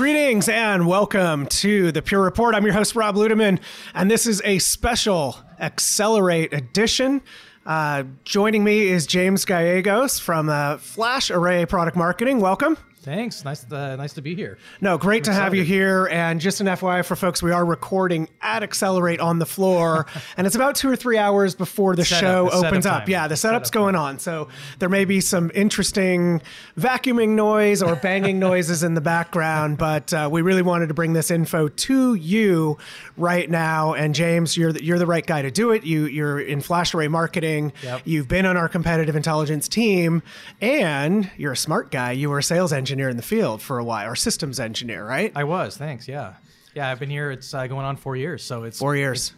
Greetings and welcome to the Pure Report. I'm your host, Rob Ludeman, and this is a special Accelerate edition. Joining me is James Gallegos from FlashArray Product Marketing. Welcome. Thanks. Nice to be here. No, great to have you here. And just an FYI for folks, we are recording at Accelerate on the floor, and it's about 2 or 3 hours before the show opens up. Yeah, the setup's going on. So there may be some interesting vacuuming noise or banging noises in the background, but we really wanted to bring this info to you right now. And James, you're the right guy to do it. You're in FlashArray marketing. Yep. You've been on our competitive intelligence team, and you're a smart guy. You were a sales engineer in the field for a while, or systems engineer, right? I was, thanks. Yeah. I've been here. It's going on 4 years, so it's 4 years.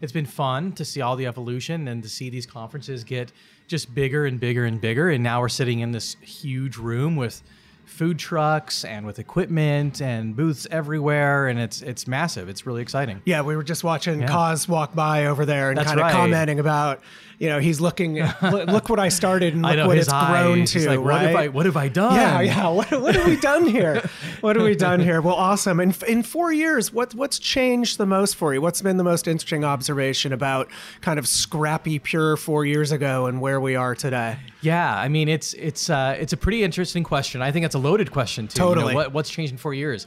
It's been fun to see all the evolution and to see these conferences get just bigger and bigger and bigger. And now we're sitting in this huge room with food trucks and with equipment and booths everywhere, and it's massive. It's really exciting. Yeah, we were just watching Kaz walk by over there and kind of commenting about. You know, he's looking, look what I started and look what it's grown to, like, right? What have I done? Yeah. What have we done here? Well, awesome. And in 4 years, what's changed the most for you? What's been the most interesting observation about kind of scrappy Pure 4 years ago and where we are today? Yeah, I mean, it's a pretty interesting question. I think it's a loaded question too. Totally. You know, what's changed in 4 years?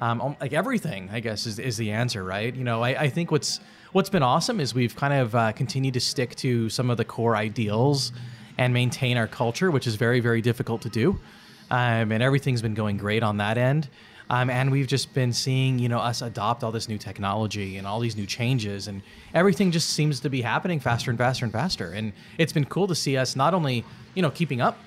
Like everything, I guess, is the answer, right? You know, I think what's been awesome is we've kind of continued to stick to some of the core ideals and maintain our culture, which is very, very difficult to do. And everything's been going great on that end. And we've just been seeing, you know, us adopt all this new technology and all these new changes, and everything just seems to be happening faster and faster and faster. And it's been cool to see us not only, you know, keeping up,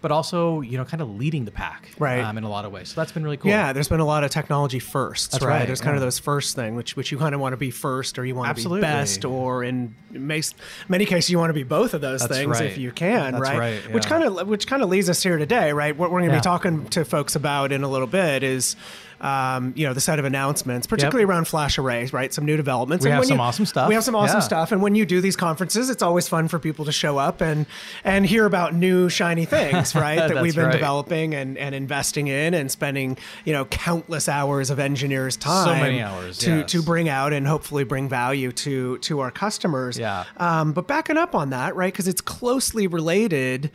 but also, you know, kind of leading the pack, right? In a lot of ways. So that's been really cool. Yeah, there's been a lot of technology firsts, that's right? There's kind of those first thing, which you kind of want to be first, or you want to be best, or in many cases, you want to be both of those things if you can, right? Yeah. Which kind of leads us here today, right? What we're going to be talking to folks about in a little bit is, you know, the set of announcements, particularly around FlashArray, right? Some new developments. We have some awesome stuff. And when you do these conferences, it's always fun for people to show up and hear about new shiny things, right? that we've been developing and investing in and spending, you know, countless hours of engineers' time to bring out and hopefully bring value to our customers. Yeah. But backing up on that, right? Because it's closely related.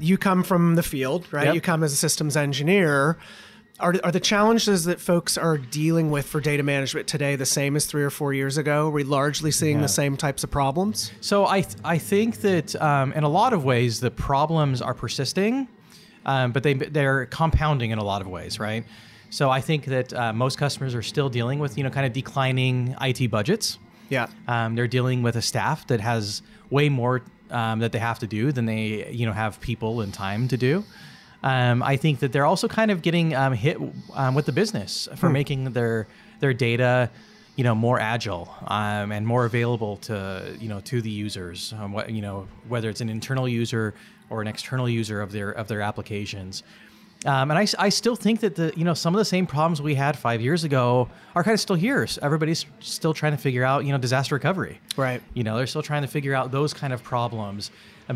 You come from the field, right? Yep. You come as a systems engineer. Are the challenges that folks are dealing with for data management today the same as 3 or 4 years ago? Are we largely seeing the same types of problems? So I think that in a lot of ways, the problems are persisting, but they're compounding in a lot of ways, right? So I think that most customers are still dealing with, you know, kind of declining IT budgets. Yeah. They're dealing with a staff that has way more that they have to do than they, you know, have people and time to do. I think that they're also kind of getting hit with the business for making their data, you know, more agile and more available to, you know, to the users. You know, whether it's an internal user or an external user of their applications. And I still think that the, you know, some of the same problems we had 5 years ago are kind of still here. So everybody's still trying to figure out, you know, disaster recovery. Right. You know, they're still trying to figure out those kind of problems.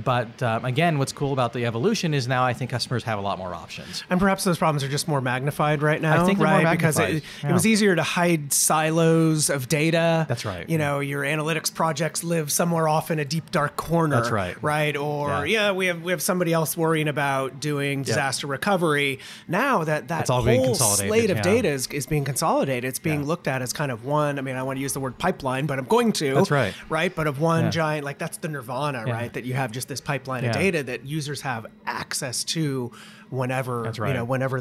But again, what's cool about the evolution is now I think customers have a lot more options. And perhaps those problems are just more magnified right now. I think they're more magnified. Because it was easier to hide silos of data. That's right. You know, your analytics projects live somewhere off in a deep, dark corner. That's right. Right? Or, we have somebody else worrying about doing disaster recovery. Now that whole slate of data is being consolidated. It's being looked at as kind of one, I mean, I want to use the word pipeline, but I'm going to. That's right. Right? But of one giant, like that's the nirvana, right? That you have just this pipeline of data that users have access to whenever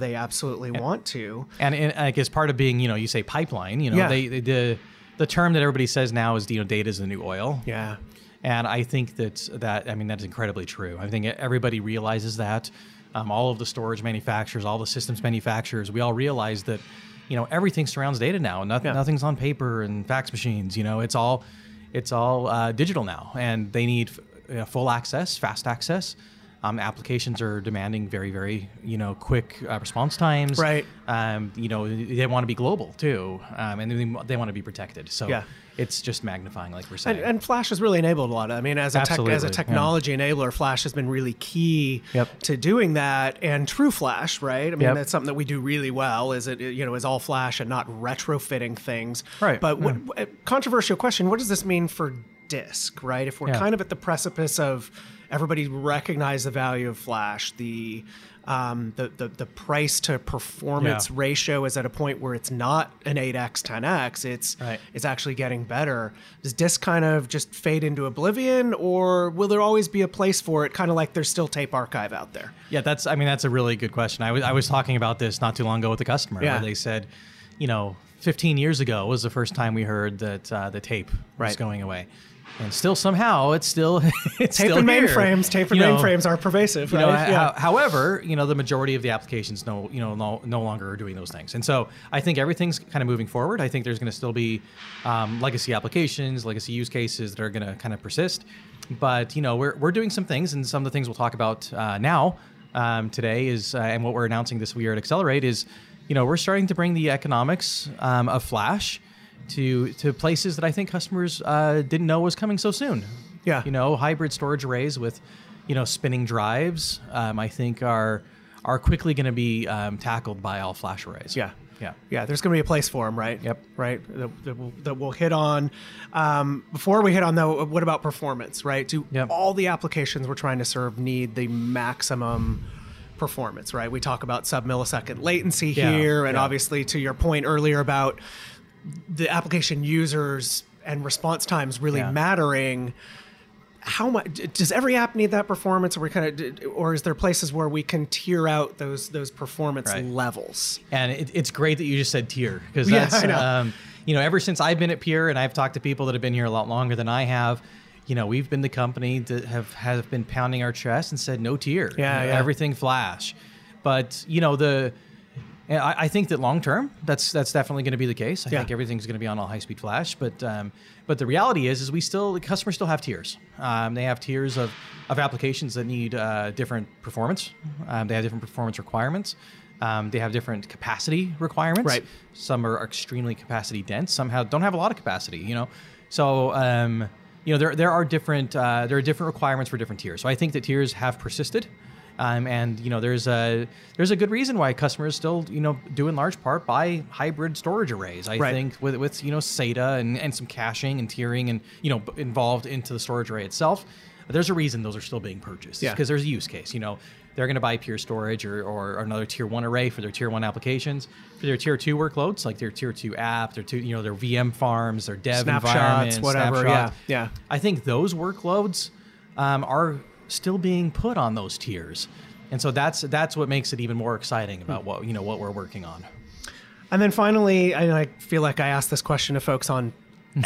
they absolutely want to. And I guess part of being, you know, you say pipeline, you know, the term that everybody says now is, you know, data is the new oil. Yeah. And I think that's incredibly true. I think everybody realizes that. All of the storage manufacturers, all the systems manufacturers, we all realize that, you know, everything surrounds data now. And nothing's on paper and fax machines, you know, it's all digital now, and they need full access, fast access, Applications are demanding very, very, quick response times. Right. They want to be global too, and they want to be protected. So yeah. It's just magnifying, like we're saying. And Flash has really enabled a lot. I mean, as a technology enabler, Flash has been really key to doing that. And true Flash, right? I mean, that's something that we do really well. Is it is all Flash and not retrofitting things? Right. But what, controversial question: what does this mean for disk? Right. If we're kind of at the precipice of everybody recognize the value of Flash. The price to performance ratio is at a point where it's not an 8x, 10x. It's actually getting better. Does disk kind of just fade into oblivion, or will there always be a place for it? Kind of like there's still tape archive out there. Yeah, that's a really good question. I was talking about this not too long ago with a customer. Yeah. Where they said, 15 years ago was the first time we heard that the tape was going away. And still, somehow, tape and mainframes are pervasive. Right? However, the majority of the applications no longer are doing those things. And so, I think everything's kind of moving forward. I think there's going to still be legacy applications, legacy use cases that are going to kind of persist. But we're doing some things, and some of the things we'll talk about now today is, and what we're announcing this year at Accelerate is, we're starting to bring the economics of Flash to places that I think customers didn't know was coming so soon. Yeah. Hybrid storage arrays with, spinning drives, I think are quickly going to be tackled by all flash arrays. Yeah. Yeah. Yeah. There's going to be a place for them, right? Yep. Right. That we'll hit on. Before we hit on, though, what about performance, right? Do all the applications we're trying to serve need the maximum performance, right? We talk about sub-millisecond latency here, and obviously to your point earlier about the application users and response times really mattering. How much does every app need that performance, or is there places where we can tier out those performance levels? And it's great that you just said tier, because that's ever since I've been at Pure, and I've talked to people that have been here a lot longer than I have. We've been the company that have been pounding our chest and said no tier, everything Flash, but And I think that long term, that's definitely going to be the case. I think everything's going to be on all high-speed Flash, but the reality is customers still have tiers. They have tiers of applications that need different performance. They have different performance requirements. They have different capacity requirements. Right. Some are extremely capacity dense. Some don't have a lot of capacity. So there are different requirements for different tiers. So I think that tiers have persisted. And there's a good reason why customers still do in large part buy hybrid storage arrays. I think with SATA and some caching and tiering and involved into the storage array itself. There's a reason those are still being purchased because there's a use case. They're going to buy Pure Storage or another Tier 1 array for their Tier 1 applications, for their Tier 2 workloads, like their Tier 2 app, their VM farms, their dev environments, whatever. Snapshots. Yeah, yeah. I think those workloads are still being put on those tiers, and so that's what makes it even more exciting about what we're working on. And then finally, I feel like I ask this question to folks on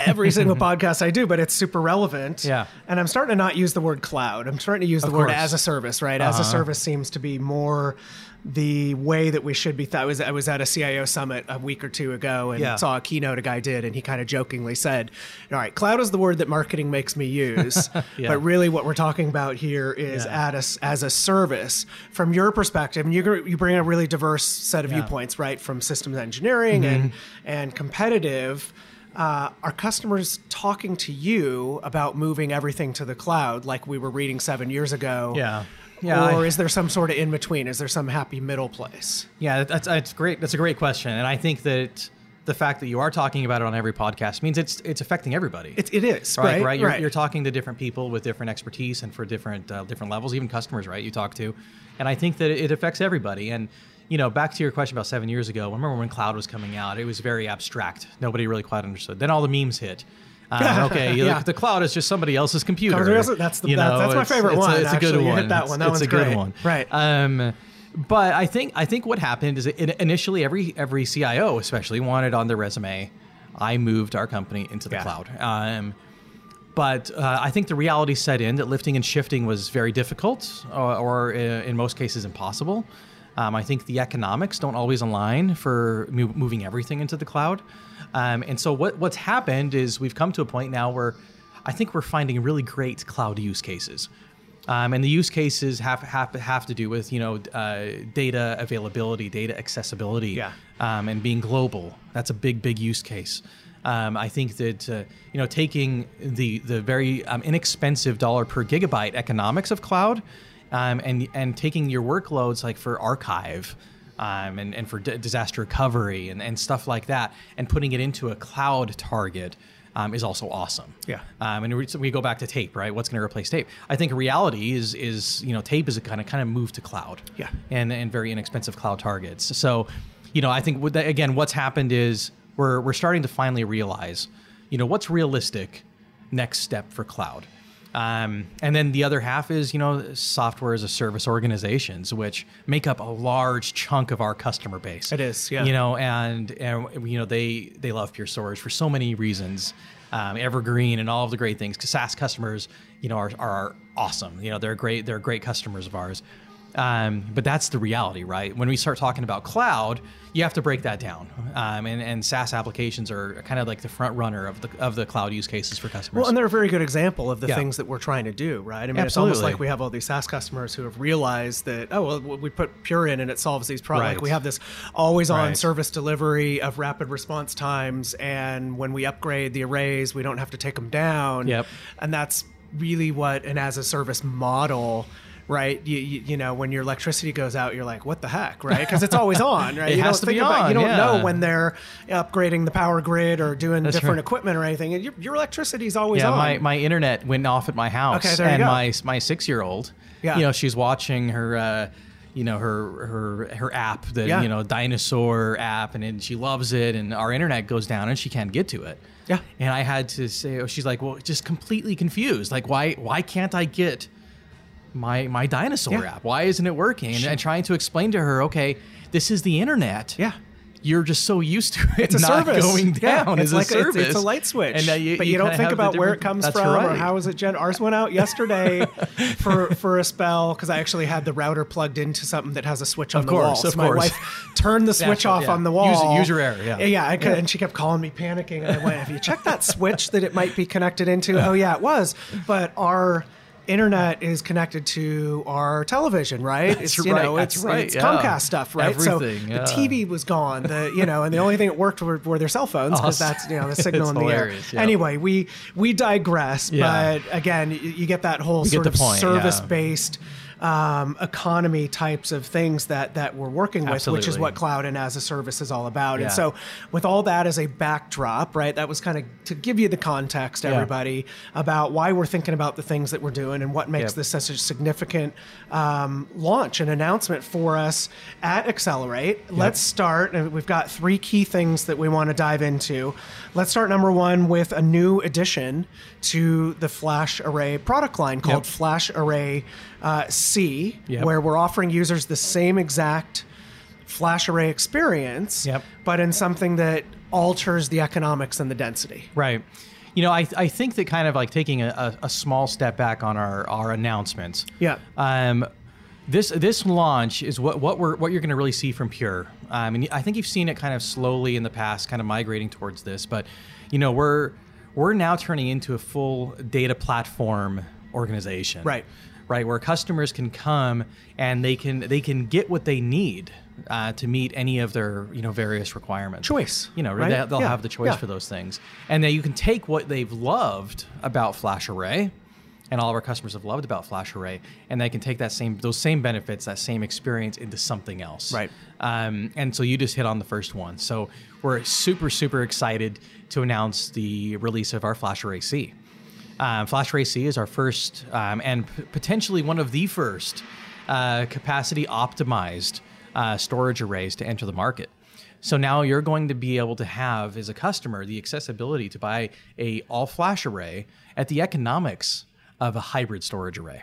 every single podcast I do, but it's super relevant. Yeah. And I'm starting to not use the word cloud. I'm starting to use the word as a service, right? As a service seems to be more the way that we should be thought. I was at a CIO summit a week or two ago and saw a keynote a guy did, and he kind of jokingly said, all right, cloud is the word that marketing makes me use, but really what we're talking about here is as a service. From your perspective, and you bring a really diverse set of viewpoints, right? From systems engineering and competitive. Are customers talking to you about moving everything to the cloud like we were reading 7 years ago? Yeah. Or is there some sort of in-between? Is there some happy middle place? Yeah, that's great. That's a great question. And I think that the fact that you are talking about it on every podcast means it's affecting everybody. It is, right? Right? You're talking to different people with different expertise and for different levels, even customers, right, you talk to. And I think that it affects everybody. And back to your question about 7 years ago, I remember when cloud was coming out, it was very abstract. Nobody really quite understood. Then all the memes hit. Look, the cloud is just somebody else's computer. That's my favorite one. It's a good one. You hit that one. That one's a good one. Right. But I think what happened is initially every CIO especially wanted on their resume, I moved our company into the cloud. But I think the reality set in that lifting and shifting was very difficult or in most cases impossible. I think the economics don't always align for moving everything into the cloud. And so what's happened is we've come to a point now where I think we're finding really great cloud use cases. And the use cases have to do with, you know, data availability, data accessibility, and being global. That's a big use case. I think that you know, taking the very inexpensive dollar per gigabyte economics of cloud, and taking your workloads like for archive, and for disaster recovery and stuff like that, and putting it into a cloud target. Is also awesome. Yeah. And we go back to tape, right? What's going to replace tape? I think reality is you know, tape is a kind of move to cloud. Yeah. And very inexpensive cloud targets. So, you know, I think with that, again, what's happened is we're starting to finally realize, you know, what's realistic next step for cloud. And then the other half is, you know, software as a service organizations, which make up a large chunk of our customer base. It is, yeah. You know, and you know, they love Pure Storage for so many reasons, evergreen and all of the great things. Because SaaS customers, you know, are awesome. You know, they're great customers of ours. But that's the reality, right? When we start talking about cloud, you have to break that down. And SaaS applications are kind of like the front runner of the cloud use cases for customers. Well, and they're a very good example of the things that we're trying to do, right? I mean, Absolutely. It's almost like we have all these SaaS customers who have realized that, oh, well, we put Pure in and it solves these problems. Right. Like we have this always-on service delivery of rapid response times, and when we upgrade the arrays, we don't have to take them down. Yep. And that's really what an as-a-service model. Right, you know, when your electricity goes out, you're like, what the heck, right? Because it's always on, right? You don't know when they're upgrading the power grid or doing different equipment or anything. And your electricity's always on. My internet went off at my house, and my 6-year-old, you know, she's watching her, you know, her app, the you know, dinosaur app, and she loves it. And our internet goes down, and she can't get to it. Yeah, and I had to say, she's like, well, just completely confused, like why can't I get my dinosaur app? Why isn't it working? And trying to explain to her, okay, this is the internet. Yeah. You're just so used to it going down as like a service. It's a light switch. And you don't think about where it comes from or how is it generated. Ours went out yesterday for a spell because I actually had the router plugged into something that has a switch on the wall. So my wife turned the switch off on the wall. User error, and she kept calling me panicking. And I went, have you checked that switch that it might be connected into? Oh, yeah, it was. But our internet is connected to our television, right? It's Comcast stuff, right? Everything, so the TV was gone, you know, and the only thing that worked were their cell phones because that's, you know, the signal in the air. Yep. Anyway, we digress, but again, you get that whole sort of service-based economy types of things that we're working with, which is what cloud and as a service is all about. And so with all that as a backdrop, right, that was kind of to give you the context, everybody, about why we're thinking about the things that we're doing and what makes this such a significant launch and announcement for us at Accelerate. Let's start, and we've got 3 key things that we want to dive into. Let's start, number one, with a new addition to the FlashArray product line called FlashArray C, where we're offering users the same exact FlashArray experience, but in something that alters the economics and the density. Right. You know, I think that kind of like taking a small step back on our announcements. Yeah. This launch is what you're going to really see from Pure. And I think you've seen it kind of slowly in the past, kind of migrating towards this. But you know, we're now turning into a full data platform organization. Right. Right, where customers can come and they can get what they need to meet any of their, you know, various requirements. Choice, you know, right? They'll have the choice for those things, and then you can take what they've loved about FlashArray, and all of our customers have loved about FlashArray, and they can take those same benefits, that same experience into something else. Right, and so you just hit on the first one. So we're super excited to announce the release of our FlashArray C. FlashArray C is our first and potentially one of the first capacity-optimized storage arrays to enter the market. So now you're going to be able to have, as a customer, the accessibility to buy an all-flash array at the economics of a hybrid storage array.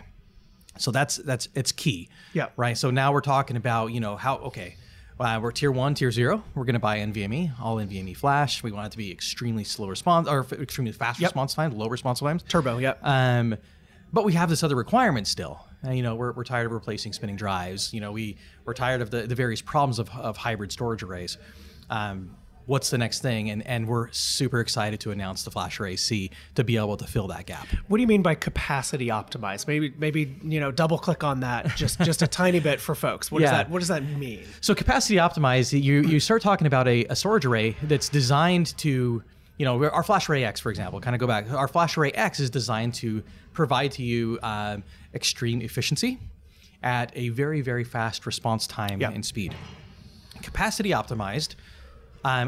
So that's it's key, right? So now we're talking about, you know, how, okay, we're tier 1, tier 0. We're going to buy NVMe, all NVMe flash. We want it to be extremely slow response, or extremely fast response time, low response times. Turbo, but we have this other requirement still. You know, we're tired of replacing spinning drives. You know, we're tired of the various problems of hybrid storage arrays. what's the next thing? And we're super excited to announce the FlashArray C to be able to fill that gap. What do you mean by capacity optimized? Maybe you know, double click on that just a tiny bit for folks. What does that mean? So capacity optimized, you start talking about a storage array that's designed to, you know, our FlashArray X, for example, kind of go back. Our FlashArray X is designed to provide to you extreme efficiency at a very, very fast response time and speed. Capacity optimized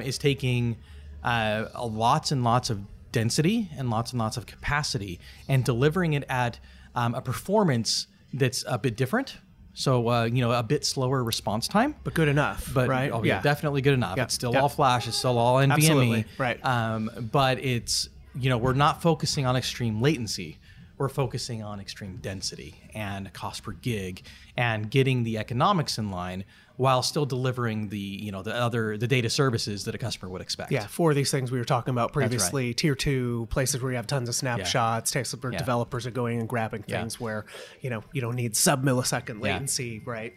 is taking lots and lots of density and lots of capacity and delivering it at a performance that's a bit different. So, you know, a bit slower response time. But good enough, right? Oh, yeah, definitely good enough. It's still all flash, it's still all NVMe. Absolutely, right. But it's, you know, we're not focusing on extreme latency. We're focusing on extreme density and cost per gig and getting the economics in line while still delivering the, you know, the data services that a customer would expect. Yeah, for these things we were talking about previously, right. Tier 2, places where you have tons of snapshots, places where developers are going and grabbing things where, you know, you don't need sub-millisecond latency, right,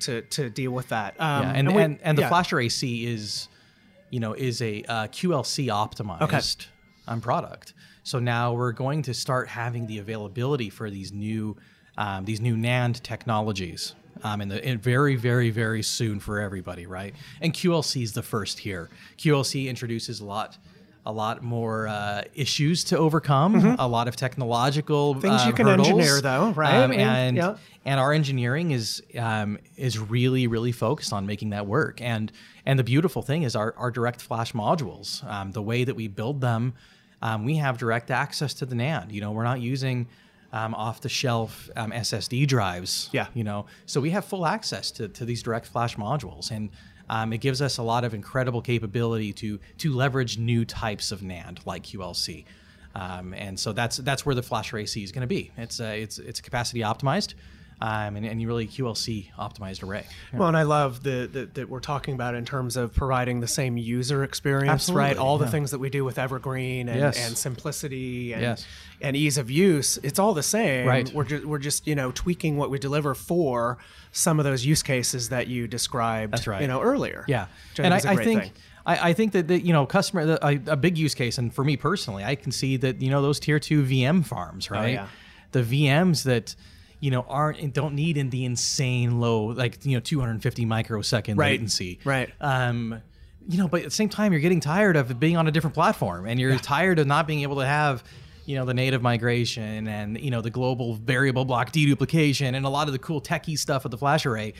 to deal with that. And the FlashArray C is, you know, is a QLC optimized product. So now we're going to start having the availability for these new NAND technologies in very, very, very soon for everybody, right? And QLC is the first here. QLC introduces a lot more issues to overcome, a lot of technological things you can hurdles. Engineer, though, right? And our engineering is really, really focused on making that work. And the beautiful thing is our direct flash modules, the way that we build them. We have direct access to the NAND. You know, we're not using off-the-shelf SSD drives. Yeah. You know, so we have full access to these direct flash modules, and it gives us a lot of incredible capability to leverage new types of NAND like QLC, and so that's where the FlashArray C is going to be. It's capacity optimized. And you really QLC optimized array. Yeah. Well, and I love that we're talking about in terms of providing the same user experience, right? All the things that we do with Evergreen and simplicity and ease of use, it's all the same. Right. We're just you know, tweaking what we deliver for some of those use cases that you described you know, earlier. Yeah, and I think that you know, a big use case, and for me personally, I can see that, you know, those tier 2 VM farms, right? Oh, yeah. The VMs that, you know, don't need in the insane low, like, you know, 250 microsecond latency. Right. You know, but at the same time, you're getting tired of being on a different platform, and you're tired of not being able to have, you know, the native migration and, you know, the global variable block deduplication and a lot of the cool techie stuff of the FlashArray.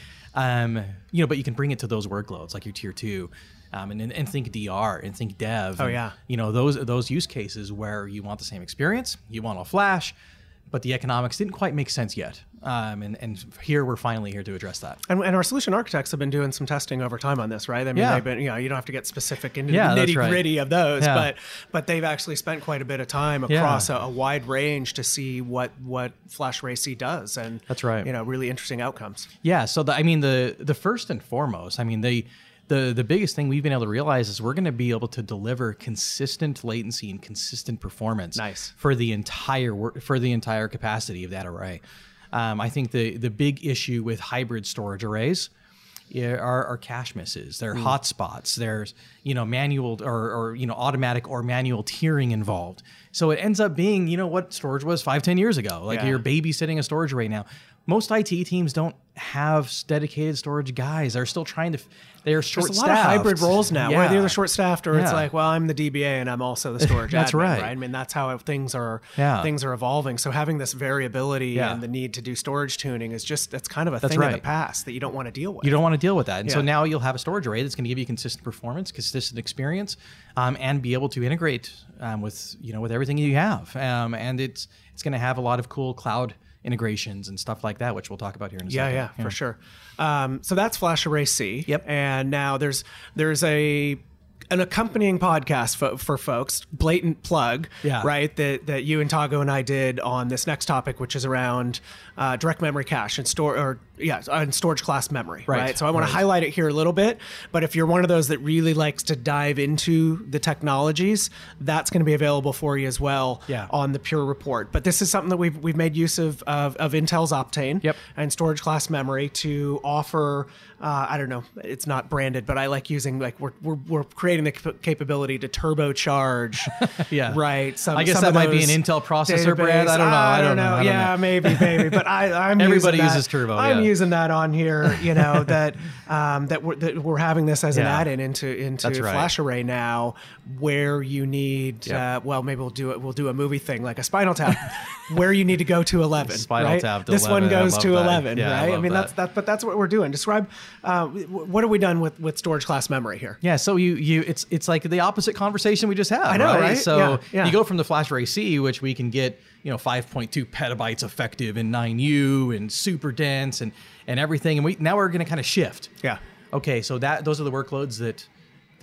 You know, but you can bring it to those workloads like your tier 2, and think DR and think dev. Oh yeah. And, you know, those use cases where you want the same experience, you want all flash, but the economics didn't quite make sense yet. And here we're finally here to address that. And our solution architects have been doing some testing over time on this, right? I mean, they've been, you know, you don't have to get specific into the nitty-gritty of those, but they've actually spent quite a bit of time across a wide range to see what FlashArray C does, and you know, really interesting outcomes. Yeah. So I mean, the first and foremost, I mean, the biggest thing we've been able to realize is we're going to be able to deliver consistent latency and consistent performance for the entire capacity of that array. I think the big issue with hybrid storage arrays are cache misses. There are hotspots. There's, you know, manual or you know, automatic or manual tiering involved. So it ends up being, you know, what storage was 5-10 years ago. Like you're babysitting a storage array now. Most IT teams don't have dedicated storage guys. They're still trying to. They're short-staffed. There's a lot of hybrid roles now. Yeah. Whether they're short-staffed or it's like, well, I'm the DBA and I'm also the storage admin. Right. I mean, that's how things are evolving. So having this variability and the need to do storage tuning is just that's kind of a thing of the past that you don't want to deal with. You don't want to deal with that, and so now you'll have a storage array that's going to give you consistent performance, consistent experience, and be able to integrate with, you know, with everything you have, and it's going to have a lot of cool cloud integrations and stuff like that, which we'll talk about here in a second. Yeah, for sure. So that's FlashArray C. Yep. And now there's an accompanying podcast for folks, blatant plug, right? That you and Tago and I did on this next topic, which is around direct memory cache and Yeah, on storage class memory, right? So I want to highlight it here a little bit, but if you're one of those that really likes to dive into the technologies, that's going to be available for you as well on the Pure Report. But this is something that we've made use of Intel's Optane and storage class memory to offer, I don't know, it's not branded, but I like using, like, we're creating the capability to turbocharge, I guess that might be an Intel processor brand. I don't know. Yeah, maybe, but I'm everybody using uses turbo. I'm using that on here, you know, that we're having this as an add-in into FlashArray now, where you need well, maybe we'll do a movie thing like a Spinal Tap, where you need to go to 11. Spinal Tap. This 11, one goes to 11, right? I mean, but that's what we're doing. Describe what have we done with storage class memory here? Yeah, so it's like the opposite conversation we just had. I know, right? So you go from the FlashArray C, which we can get, you know, 5.2 petabytes effective in 9U and super dense and everything. And now we're going to kind of shift. Yeah. Okay. So those are the workloads that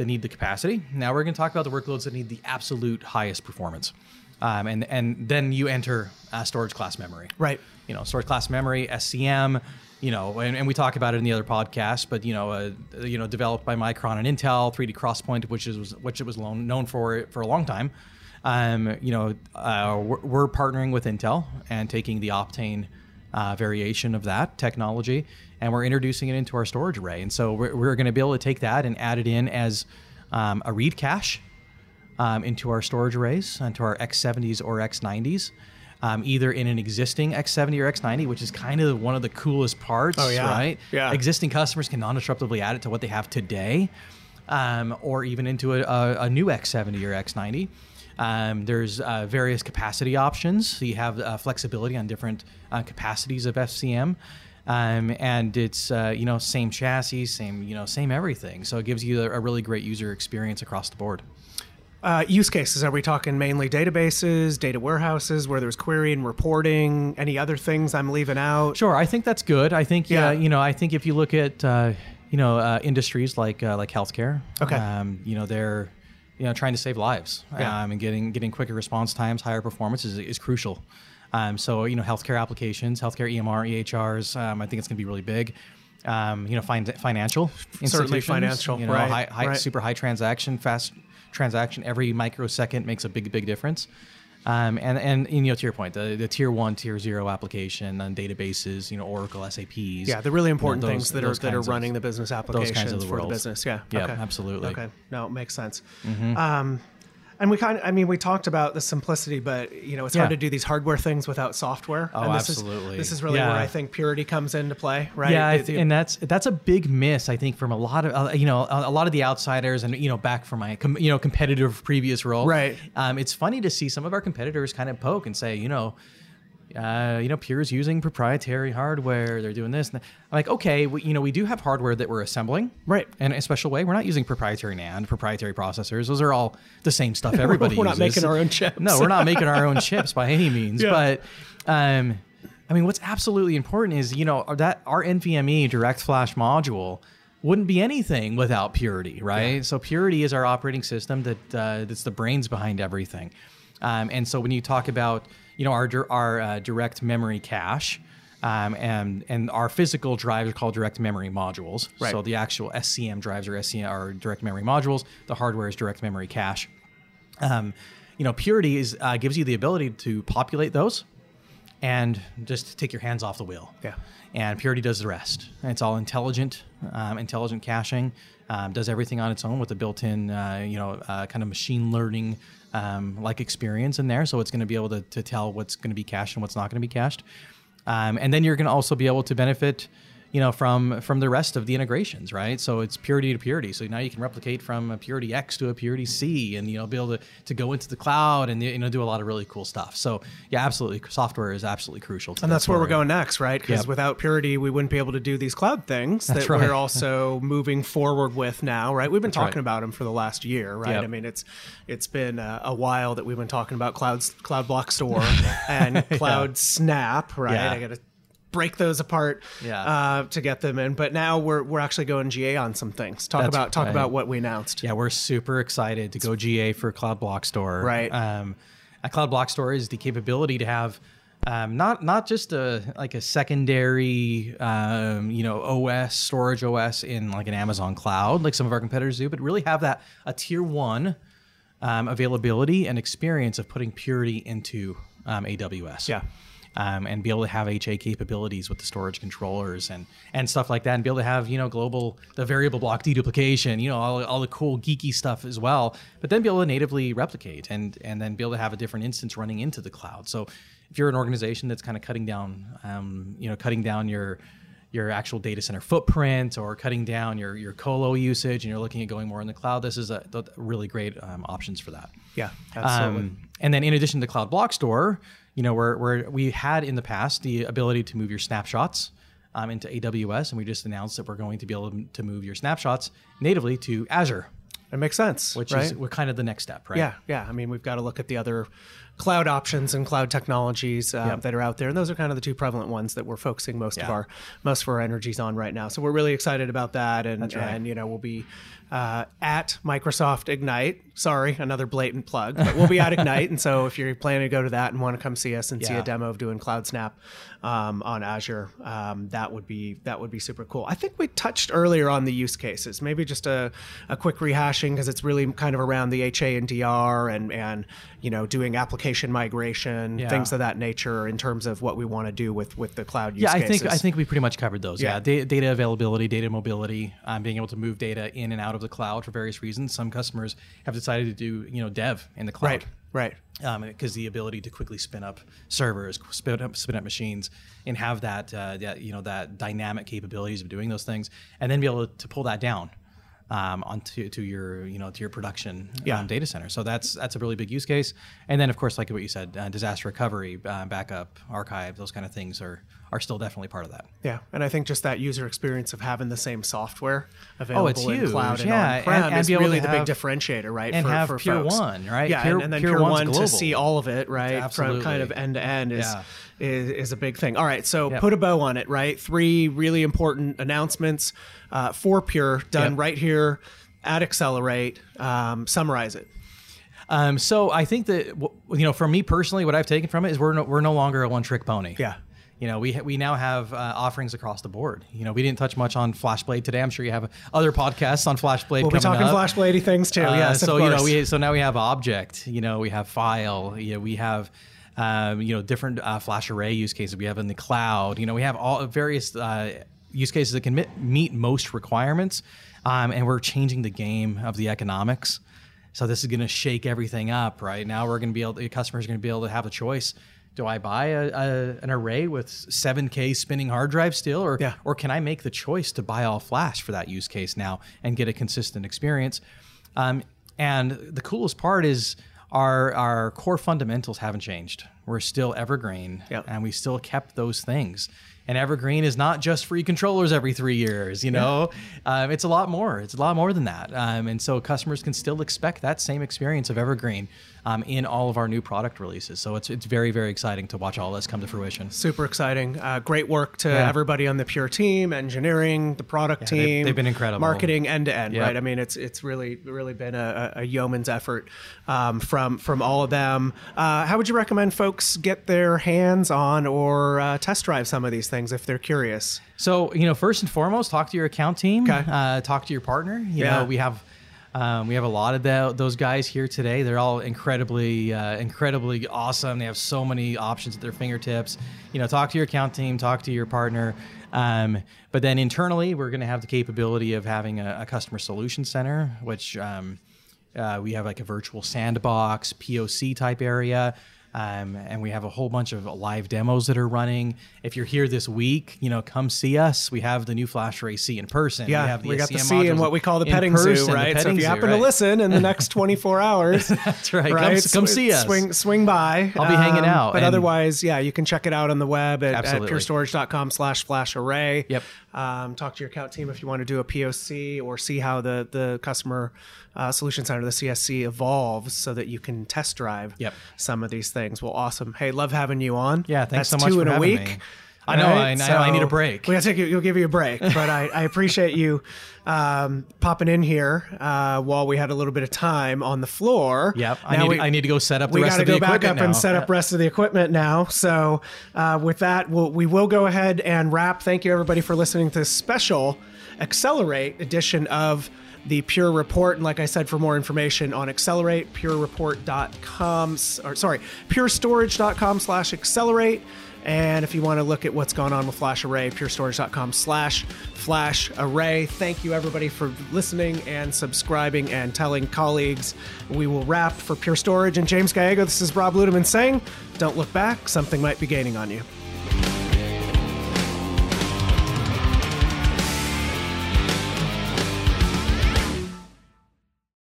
need the capacity. Now we're going to talk about the workloads that need the absolute highest performance. And then you enter storage class memory. Right. You know, storage class memory, SCM, you know, and we talk about it in the other podcast, but, you know, developed by Micron and Intel, 3D Crosspoint, which it was known for a long time. You know, we're partnering with Intel and taking the Optane variation of that technology, and we're introducing it into our storage array. And so we're going to be able to take that and add it in as a read cache into our storage arrays, into our X70s or X90s, either in an existing X70 or X90, which is kind of one of the coolest parts, right? Yeah. Existing customers can non-disruptively add it to what they have today, or even into a new X70 or X90. There's various capacity options. So you have flexibility on different capacities of FCM, and it's you know, same chassis, same everything. So it gives you a really great user experience across the board. Use cases, are we talking mainly databases, data warehouses, where there's query and reporting? Any other things I'm leaving out? Sure, I think that's good. I think you know, I think if you look at you know, industries like healthcare, you know, they're, you know, trying to save lives and getting quicker response times, higher performance is crucial. So, you know, healthcare applications, healthcare EMR, EHRs, I think it's going to be really big. You know, financial institutions, certainly financial, you know, super high transaction, fast transaction. Every microsecond makes a big difference. And you know, to your point, the tier one, tier zero application on databases, you know, Oracle, SAPs. Yeah, the really important, you know, those, things that are running the business applications for the business. Yeah. Yeah. Okay. Absolutely. Okay. No, it makes sense. Mm-hmm. And we kind of, I mean, we talked about the simplicity, but, you know, it's hard to do these hardware things without software. Oh, and this is really where I think Purity comes into play, right? Yeah, and that's a big miss, I think, from a lot of, you know, a lot of the outsiders and, you know, back from my, you know, competitive previous role. Right. It's funny to see some of our competitors kind of poke and say, you know, Pure's using proprietary hardware. They're doing this. And I'm like, okay, you know, we do have hardware that we're assembling, right? In a special way. We're not using proprietary NAND, proprietary processors. Those are all the same stuff everybody uses. Not making our own chips. No, we're not making our own chips by any means. Yeah. But, I mean, what's absolutely important is, you know, that our NVMe direct flash module wouldn't be anything without Purity, right? Yeah. So Purity is our operating system that's the brains behind everything. And so when you talk about, you know, our direct memory cache, and our physical drives are called direct memory modules. Right. So the actual SCM drives are direct memory modules. The hardware is direct memory cache. You know, Purity gives you the ability to populate those and just take your hands off the wheel. Yeah. And Purity does the rest. And it's all intelligent, intelligent caching, does everything on its own with a built-in, you know, kind of machine learning like experience in there. So it's going to be able to tell what's going to be cached and what's not going to be cached. And then you're going to also be able to benefit, you know, from the rest of the integrations, right? So it's Purity to Purity. So now you can replicate from a Purity X to a Purity C, and, you know, be able to go into the cloud and, you know, do a lot of really cool stuff. So yeah, absolutely, software is absolutely crucial. And that's where we're going next, right? Because without Purity, we wouldn't be able to do these cloud things that we're also moving forward with now, right? We've been talking about them for the last year, right? Yep. I mean, it's been a while that we've been talking about Cloud Block Store and Cloud Snap, right? Yeah. I got to break those apart to get them in. But now we're actually going GA on some things. Talk about what we announced. Yeah, we're super excited to go GA for Cloud Block Store. Right. A Cloud Block Store is the capability to have Not just like a secondary, you know, OS, storage OS in like an Amazon cloud, like some of our competitors do, but really have that a tier one availability and experience of putting Purity into AWS. Yeah. And be able to have HA capabilities with the storage controllers and stuff like that, and be able to have, you know, global, the variable block deduplication, you know, all the cool geeky stuff as well, but then be able to natively replicate and then be able to have a different instance running into the cloud. So if you're an organization that's kind of cutting down, you know, cutting down your actual data center footprint or cutting down your colo usage, and you're looking at going more in the cloud, this is a really great options for that. Yeah, absolutely. And then in addition to Cloud Block Store, you know, we had in the past the ability to move your snapshots into AWS, and we just announced that we're going to be able to move your snapshots natively to Azure. It makes sense, which right? is we're kind of the next step, right? Yeah, yeah. I mean, we've got to look at the other cloud options and cloud technologies that are out there, and those are kind of the two prevalent ones that we're focusing most of our energies on right now. So we're really excited about that, and you know, we'll be at Microsoft Ignite. Sorry, another blatant plug, but we'll be at Ignite, and so if you're planning to go to that and want to come see us and see a demo of doing Cloud Snap on Azure, that would be super cool. I think we touched earlier on the use cases. Maybe just a quick rehashing, because it's really kind of around the HA and DR and you know, doing application migration, things of that nature in terms of what we want to do with the cloud use cases. I think we pretty much covered those. Yeah, data availability, data mobility, being able to move data in and out of the cloud for various reasons. Some customers have decided to do, you know, dev in the cloud. Right. Because the ability to quickly spin up servers, spin up machines, and have that, that dynamic capabilities of doing those things, and then be able to pull that down onto your, you know, to your production data center. So that's a really big use case. And then of course, like what you said, disaster recovery, backup, archive, those kind of things are still definitely part of that. Yeah, and I think just that user experience of having the same software available in cloud and on-prem and is really the big differentiator, right? And for Pure folks. One, right? Yeah, and then Pure One global. To see all of it, right? Absolutely. From kind of end to end is a big thing. All right, so put a bow on it, right? 3 really important announcements for Pure, done right here at Accelerate. Summarize it. So I think that, you know, for me personally, what I've taken from it is we're no longer a one-trick pony. Yeah. You know, we now have offerings across the board. You know, we didn't touch much on FlashBlade today. I'm sure you have other podcasts on FlashBlade. We'll be talking FlashBlade-y things too. Yes, so you know, so now we have Object. You know, we have File. You know, we have different FlashArray use cases we have in the cloud. You know, we have all various use cases that can meet most requirements, and we're changing the game of the economics. So this is going to shake everything up. Right now, we're going to be able. The customers are going to be able to have a choice. Do I buy an array with 7K spinning hard drive still, or can I make the choice to buy all flash for that use case now and get a consistent experience? And the coolest part is our core fundamentals haven't changed. We're still evergreen, and we still kept those things. And evergreen is not just free controllers every 3 years. You know, it's a lot more. It's a lot more than that. And so customers can still expect that same experience of evergreen in all of our new product releases. So it's very, very exciting to watch all this come to fruition. Super exciting. Great work to everybody on the Pure team, engineering, the product team. They've been incredible. Marketing end to end, right? I mean, it's really, really been a yeoman's effort from all of them. How would you recommend folks get their hands on or test drive some of these things if they're curious? So, you know, first and foremost, talk to your account team, talk to your partner. You know, we have a lot of those guys here today. They're all incredibly awesome. They have so many options at their fingertips. You know, talk to your account team, talk to your partner. But then internally, we're going to have the capability of having a customer solution center, which we have like a virtual sandbox, POC type area. And we have a whole bunch of live demos that are running. If you're here this week, you know, come see us. We have the new FlashArray C in person. Yeah, we got the C in what we call the petting zoo, right? So if you happen to listen in the next 24 hours, that's right. Come see us. Swing by. I'll be hanging out. But otherwise, you can check it out on the web at purestorage.com/flasharray. Yep. Talk to your account team if you want to do a POC or see how the customer solution center, the CSC, evolves so that you can test drive some of these things. Well, awesome. Hey, love having you on. Yeah, thanks so much for having me. That's 2 in a week. I know, right? So I need a break. We'll give you a break, but I appreciate you popping in here while we had a little bit of time on the floor. Yep, I need to go set up the rest of the equipment. We got to go back up and set up rest of the equipment now. So with that, we will go ahead and wrap. Thank you, everybody, for listening to this special Accelerate edition of the Pure Report. And like I said, for more information on Accelerate, purestorage.com/accelerate. And if you want to look at what's going on with FlashArray, purestorage.com/FlashArray. Thank you, everybody, for listening and subscribing and telling colleagues. We will wrap for Pure Storage and James Gallego. This is Rob Ludeman saying, don't look back. Something might be gaining on you.